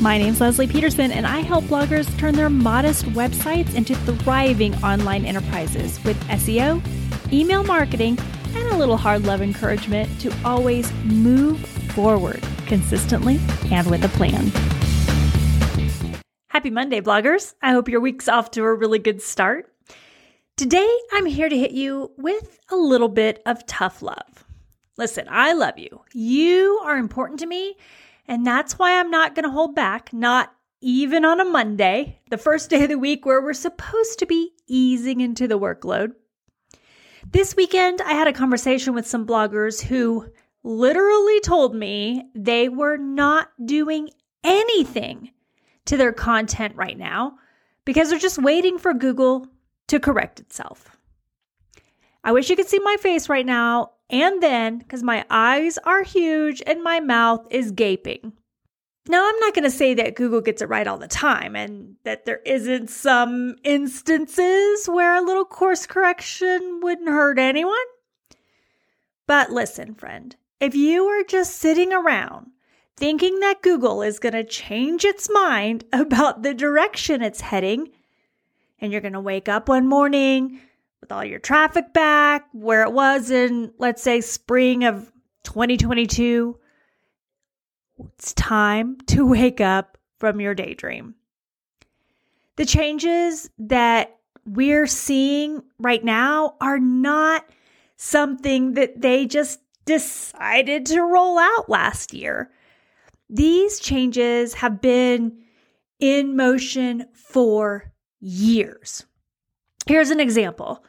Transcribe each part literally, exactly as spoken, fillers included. My name's Leslie Peterson, and I help bloggers turn their modest websites into thriving online enterprises with S E O, email marketing, and a little hard love encouragement to always move forward consistently and with a plan. Happy Monday, bloggers. I hope your week's off to a really good start. Today, I'm here to hit you with a little bit of tough love. Listen, I love you. You are important to me, and that's why I'm not going to hold back, not even on a Monday, the first day of the week where we're supposed to be easing into the workload. This weekend, I had a conversation with some bloggers who literally told me they were not doing anything to their content right now because they're just waiting for Google to correct itself. I wish you could see my face right now and then because my eyes are huge and my mouth is gaping. Now, I'm not going to say that Google gets it right all the time and that there isn't some instances where a little course correction wouldn't hurt anyone. But listen, friend, if you are just sitting around thinking that Google is going to change its mind about the direction it's heading, and you're going to wake up one morning with all your traffic back where it was in, let's say, spring of twenty twenty-two. It's time to wake up from your daydream. The changes that we're seeing right now are not something that they just decided to roll out last year. These changes have been in motion for years. Here's an example.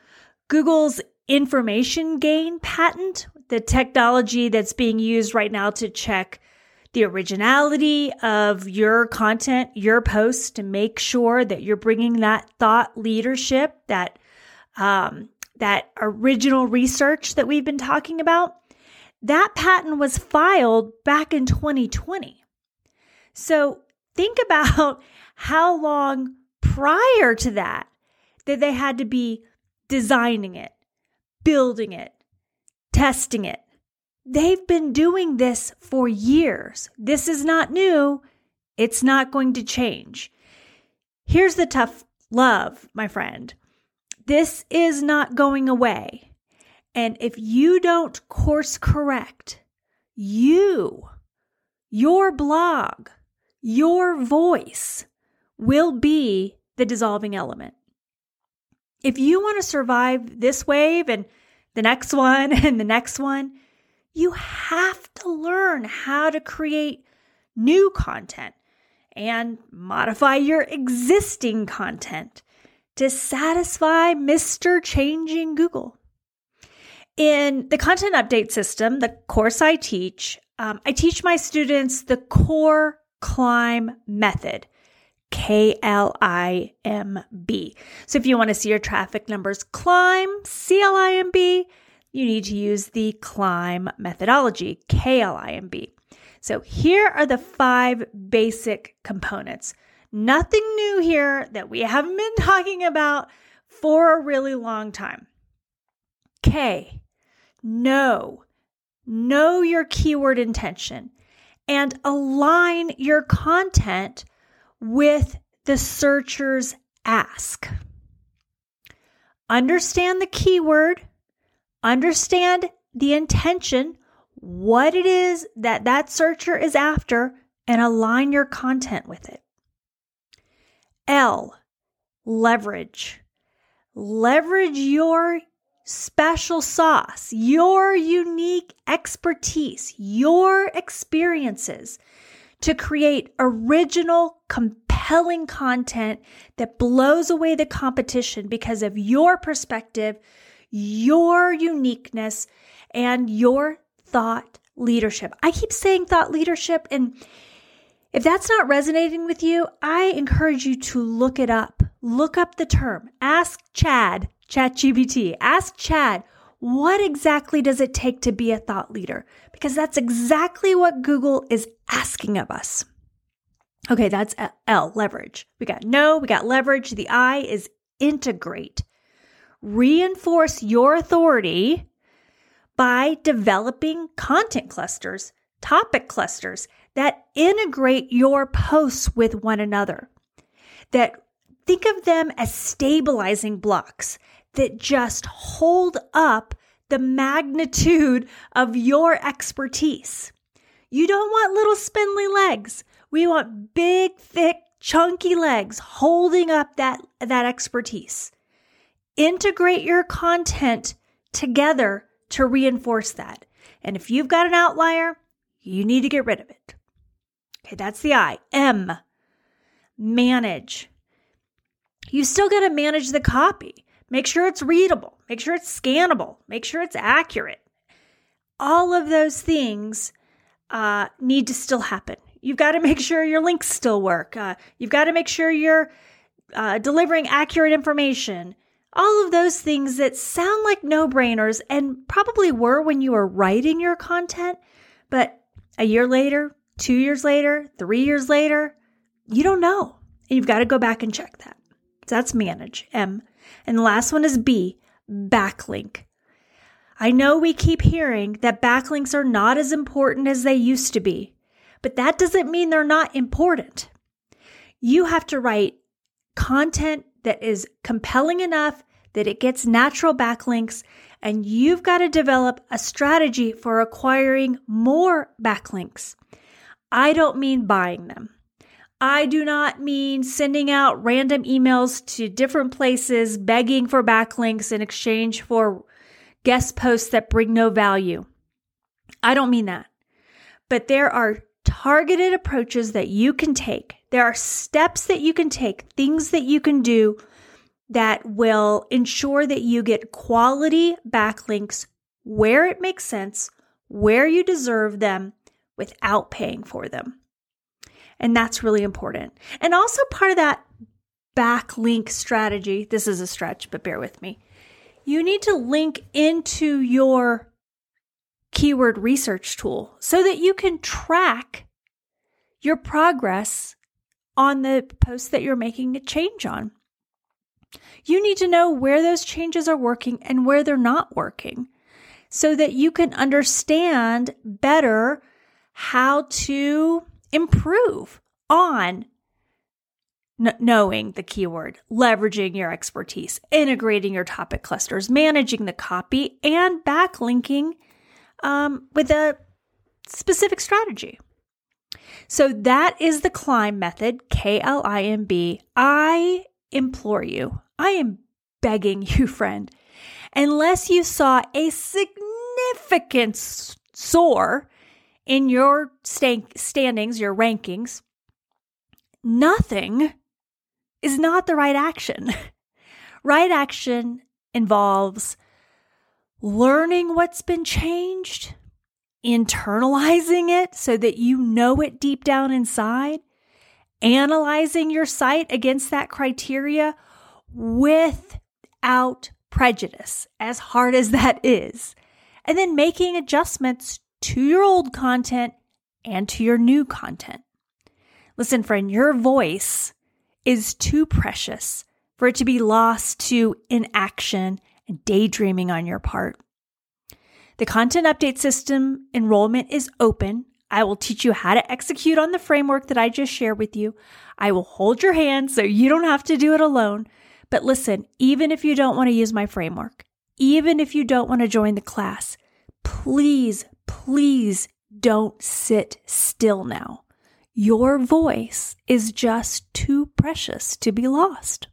Google's information gain patent, the technology that's being used right now to check the originality of your content, your posts, to make sure that you're bringing that thought leadership, that um, that original research that we've been talking about. That patent was filed back in twenty twenty. So think about how long prior to that, that they had to be designing it, building it, testing it. They've been doing this for years. This is not new. It's not going to change. Here's the tough love, my friend. This is not going away. And if you don't course correct, you, your blog, your voice will be the dissolving element. If you want to survive this wave and the next one and the next one, you have to learn how to create new content and modify your existing content to satisfy Mister Changing Google. In the Content Update System, the course I teach, um, I teach my students the core KLIMB method. K L I M B. So if you want to see your traffic numbers climb, C L I M B, you need to use the KLIMB methodology, K L I M B. So here are the five basic components. Nothing new here that we haven't been talking about for a really long time. K, know. Know your keyword intention and align your content with the searcher's ask. Understand the keyword, understand the intention, what it is that that searcher is after, and align your content with it. L, leverage. Leverage your special sauce, your unique expertise, your experiences, to create original, compelling content that blows away the competition because of your perspective, your uniqueness, and your thought leadership. I keep saying thought leadership, and if that's not resonating with you, I encourage you to look it up. Look up the term. Ask Chad, ChatGPT. Ask Chad, what exactly does it take to be a thought leader? Because that's exactly what Google is asking of us. Okay, that's L, leverage. We got no, we got leverage. The I is integrate. Reinforce your authority by developing content clusters, topic clusters that integrate your posts with one another. That think of them as stabilizing blocks that just hold up the magnitude of your expertise. You don't want little spindly legs. We want big, thick, chunky legs holding up that, that expertise. Integrate your content together to reinforce that. And if you've got an outlier, you need to get rid of it. Okay, that's the I. M, manage. You still got to manage the copy. Make sure it's readable. Make sure it's scannable. Make sure it's accurate. All of those things uh, need to still happen. You've got to make sure your links still work. Uh, you've got to make sure you're uh, delivering accurate information. All of those things that sound like no-brainers and probably were when you were writing your content, but a year later, two years later, three years later, you don't know. And you've got to go back and check that. So that's manage, M. And the last one is B, backlink. I know we keep hearing that backlinks are not as important as they used to be, but that doesn't mean they're not important. You have to write content that is compelling enough that it gets natural backlinks, and you've got to develop a strategy for acquiring more backlinks. I don't mean buying them. I do not mean sending out random emails to different places begging for backlinks in exchange for guest posts that bring no value. I don't mean that. But there are targeted approaches that you can take. There are steps that you can take, things that you can do that will ensure that you get quality backlinks where it makes sense, where you deserve them without paying for them. And that's really important. And also part of that backlink strategy, this is a stretch, but bear with me. You need to link into your keyword research tool so that you can track your progress on the posts that you're making a change on. You need to know where those changes are working and where they're not working so that you can understand better how to improve on n- knowing the keyword, leveraging your expertise, integrating your topic clusters, managing the copy, and backlinking um, with a specific strategy. So that is the KLIMB method, K L I M B. I implore you, I am begging you, friend, unless you saw a significant soar in your st- standings, your rankings, nothing is not the right action. Right action involves learning what's been changed, internalizing it so that you know it deep down inside, analyzing your site against that criteria without prejudice, as hard as that is, and then making adjustments to your old content and to your new content. Listen, friend, your voice is too precious for it to be lost to inaction and daydreaming on your part. The Content Update System enrollment is open. I will teach you how to execute on the framework that I just shared with you. I will hold your hand so you don't have to do it alone. But listen, even if you don't want to use my framework, even if you don't want to join the class, please, please don't sit still now. Your voice is just too precious to be lost.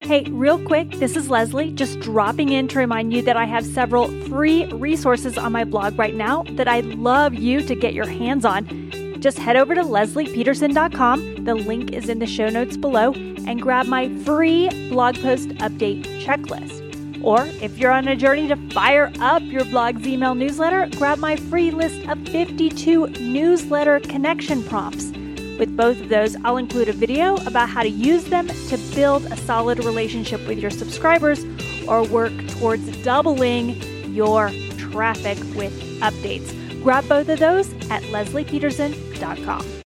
Hey, real quick, this is Leslie, just dropping in to remind you that I have several free resources on my blog right now that I'd love you to get your hands on. Just head over to leslie peterson dot com, the link is in the show notes below, and grab my free blog post update checklist. Or if you're on a journey to fire up your blog's email newsletter, grab my free list of fifty-two newsletter connection prompts. With both of those, I'll include a video about how to use them to build a solid relationship with your subscribers or work towards doubling your traffic with updates. Grab both of those at leslie peterson dot com.